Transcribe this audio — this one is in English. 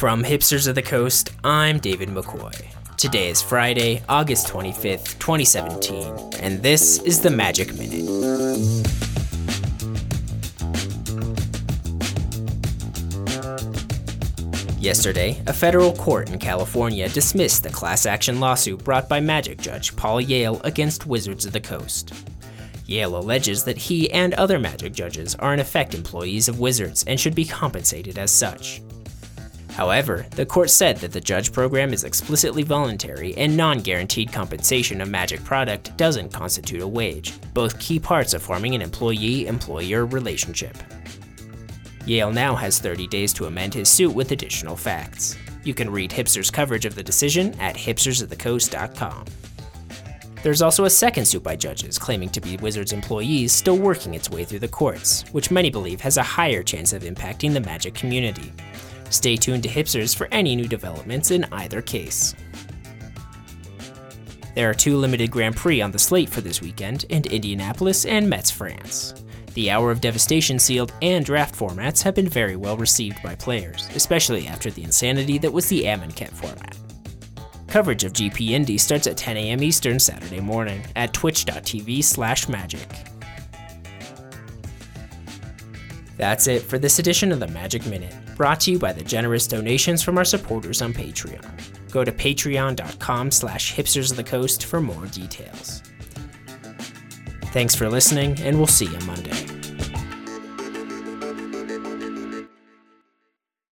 From Hipsters of the Coast, I'm David McCoy. Today is Friday, August 25th, 2017, and this is the Magic Minute. Yesterday, a federal court in California dismissed the class action lawsuit brought by Magic judge Paul Yale against Wizards of the Coast. Yale alleges that he and other Magic judges are in effect employees of Wizards and should be compensated as such. However, the court said that the judge program is explicitly voluntary and non-guaranteed compensation of Magic product doesn't constitute a wage, both key parts of forming an employee-employer relationship. Yale now has 30 days to amend his suit with additional facts. You can read Hipster's coverage of the decision at hipstersofthecoast.com. There's also a second suit by judges claiming to be Wizards employees still working its way through the courts, which many believe has a higher chance of impacting the Magic community. Stay tuned to Hipsters for any new developments in either case. There are two limited Grand Prix on the slate for this weekend in Indianapolis and Metz, France. The Hour of Devastation sealed and draft formats have been very well received by players, especially after the insanity that was the Amonkhet format. Coverage of GP Indy starts at 10 a.m. Eastern Saturday morning at twitch.tv/magic. That's it for this edition of the Magic Minute, brought to you by the generous donations from our supporters on Patreon. Go to patreon.com/hipstersofthecoast for more details. Thanks for listening, and we'll see you Monday.